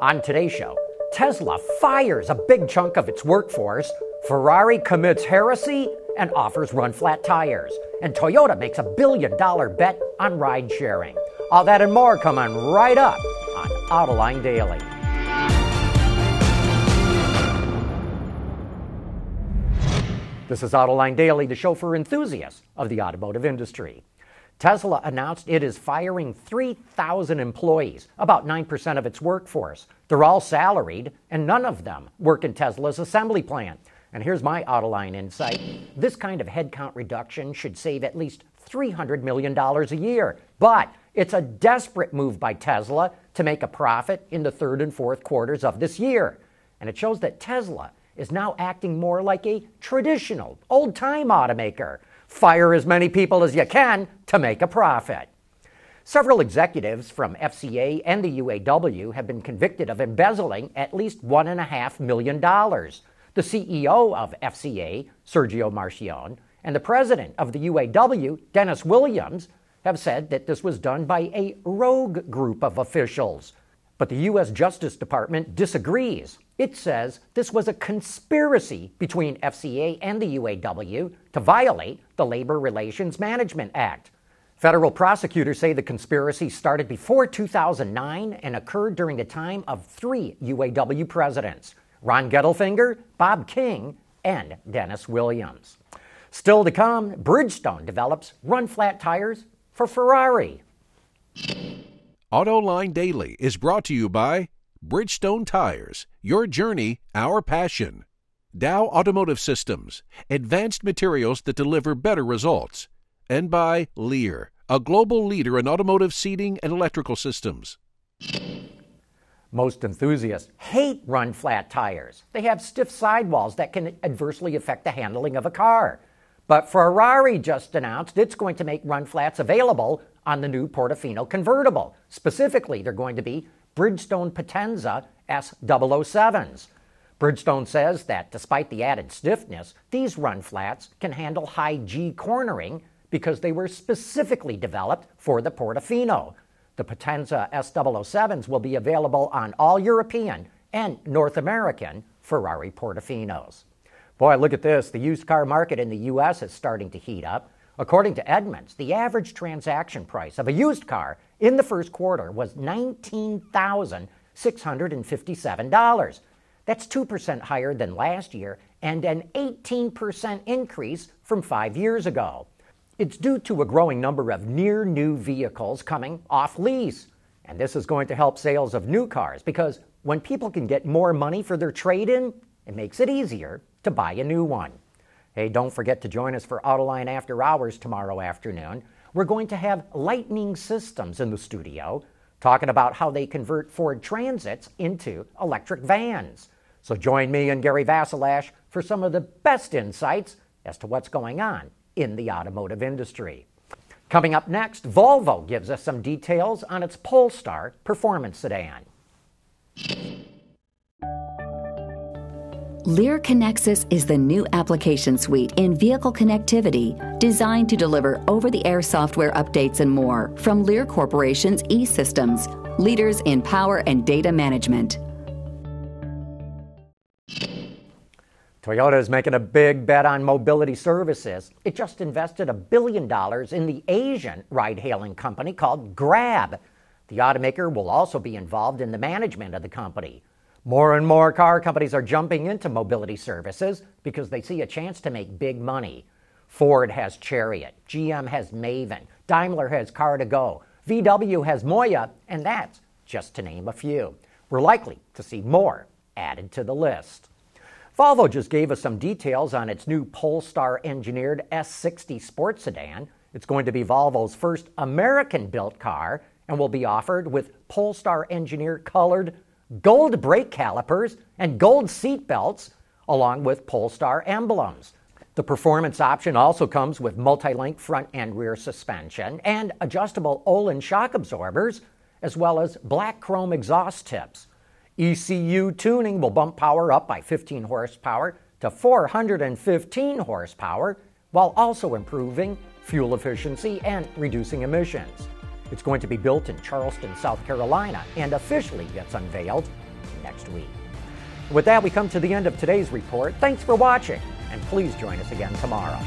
On today's show, Tesla fires a big chunk of its workforce, Ferrari commits heresy and offers run-flat tires, and Toyota makes a $1 billion bet on ride-sharing. All that and more coming right up on Autoline Daily. This is Autoline Daily, the show for enthusiasts of the automotive industry. Tesla announced it is firing 3,000 employees, about 9% of its workforce. They're all salaried, and none of them work in Tesla's assembly plant. And here's my Autoline insight. This kind of headcount reduction should save at least $300 million a year. But it's a desperate move by Tesla to make a profit in the third and fourth quarters of this year. And it shows that Tesla is now acting more like a traditional, old-time automaker. Fire as many people as you can to make a profit. Several executives from FCA and the UAW have been convicted of embezzling at least $1.5 million. The CEO of FCA, Sergio Marchionne, and the president of the UAW, Dennis Williams, have said that this was done by a rogue group of officials. But the U.S. Justice Department disagrees. It says this was a conspiracy between FCA and the UAW to violate the Labor Relations Management Act. Federal prosecutors say the conspiracy started before 2009 and occurred during the time of three UAW presidents: Ron Gettelfinger, Bob King, and Dennis Williams. Still to come, Bridgestone develops run-flat tires for Ferrari. Autoline Daily is brought to you by Bridgestone Tires, your journey, our passion. Dow Automotive Systems, advanced materials that deliver better results. And by Lear, a global leader in automotive seating and electrical systems. Most enthusiasts hate run-flat tires. They have stiff sidewalls that can adversely affect the handling of a car. But Ferrari just announced it's going to make run-flats available on the new Portofino convertible. Specifically, they're going to be Bridgestone Potenza S007s. Bridgestone says that despite the added stiffness, these run flats can handle high G cornering because they were specifically developed for the Portofino. The Potenza S007s will be available on all European and North American Ferrari Portofinos. Boy, look at this. The used car market in the U.S. is starting to heat up. According to Edmunds, the average transaction price of a used car in the first quarter was $19,657. That's 2% higher than last year and an 18% increase from 5 years ago. It's due to a growing number of near-new vehicles coming off lease. And this is going to help sales of new cars because when people can get more money for their trade-in, it makes it easier to buy a new one. Hey, don't forget to join us for Autoline After Hours tomorrow afternoon. We're going to have Lightning Systems in the studio talking about how they convert Ford Transits into electric vans. So join me and Gary Vasilash for some of the best insights as to what's going on in the automotive industry. Coming up next, Volvo gives us some details on its Polestar performance sedan. Lear Connexus is the new application suite in vehicle connectivity designed to deliver over-the-air software updates and more from Lear Corporation's eSystems, leaders in power and data management. Toyota is making a big bet on mobility services. It just invested $1 billion in the Asian ride-hailing company called Grab. The automaker will also be involved in the management of the company. More and more car companies are jumping into mobility services because they see a chance to make big money. Ford has Chariot, GM has Maven, Daimler has Car2Go, VW has Moya, and that's just to name a few. We're likely to see more added to the list. Volvo just gave us some details on its new Polestar-engineered S60 sports sedan. It's going to be Volvo's first American-built car and will be offered with Polestar-engineered colored gold brake calipers and gold seat belts, along with Polestar emblems. The performance option also comes with multi-link front and rear suspension and adjustable Öhlins shock absorbers, as well as black chrome exhaust tips. ECU tuning will bump power up by 15 horsepower to 415 horsepower, while also improving fuel efficiency and reducing emissions. It's going to be built in Charleston, South Carolina, and officially gets unveiled next week. With that, we come to the end of today's report. Thanks for watching, and please join us again tomorrow.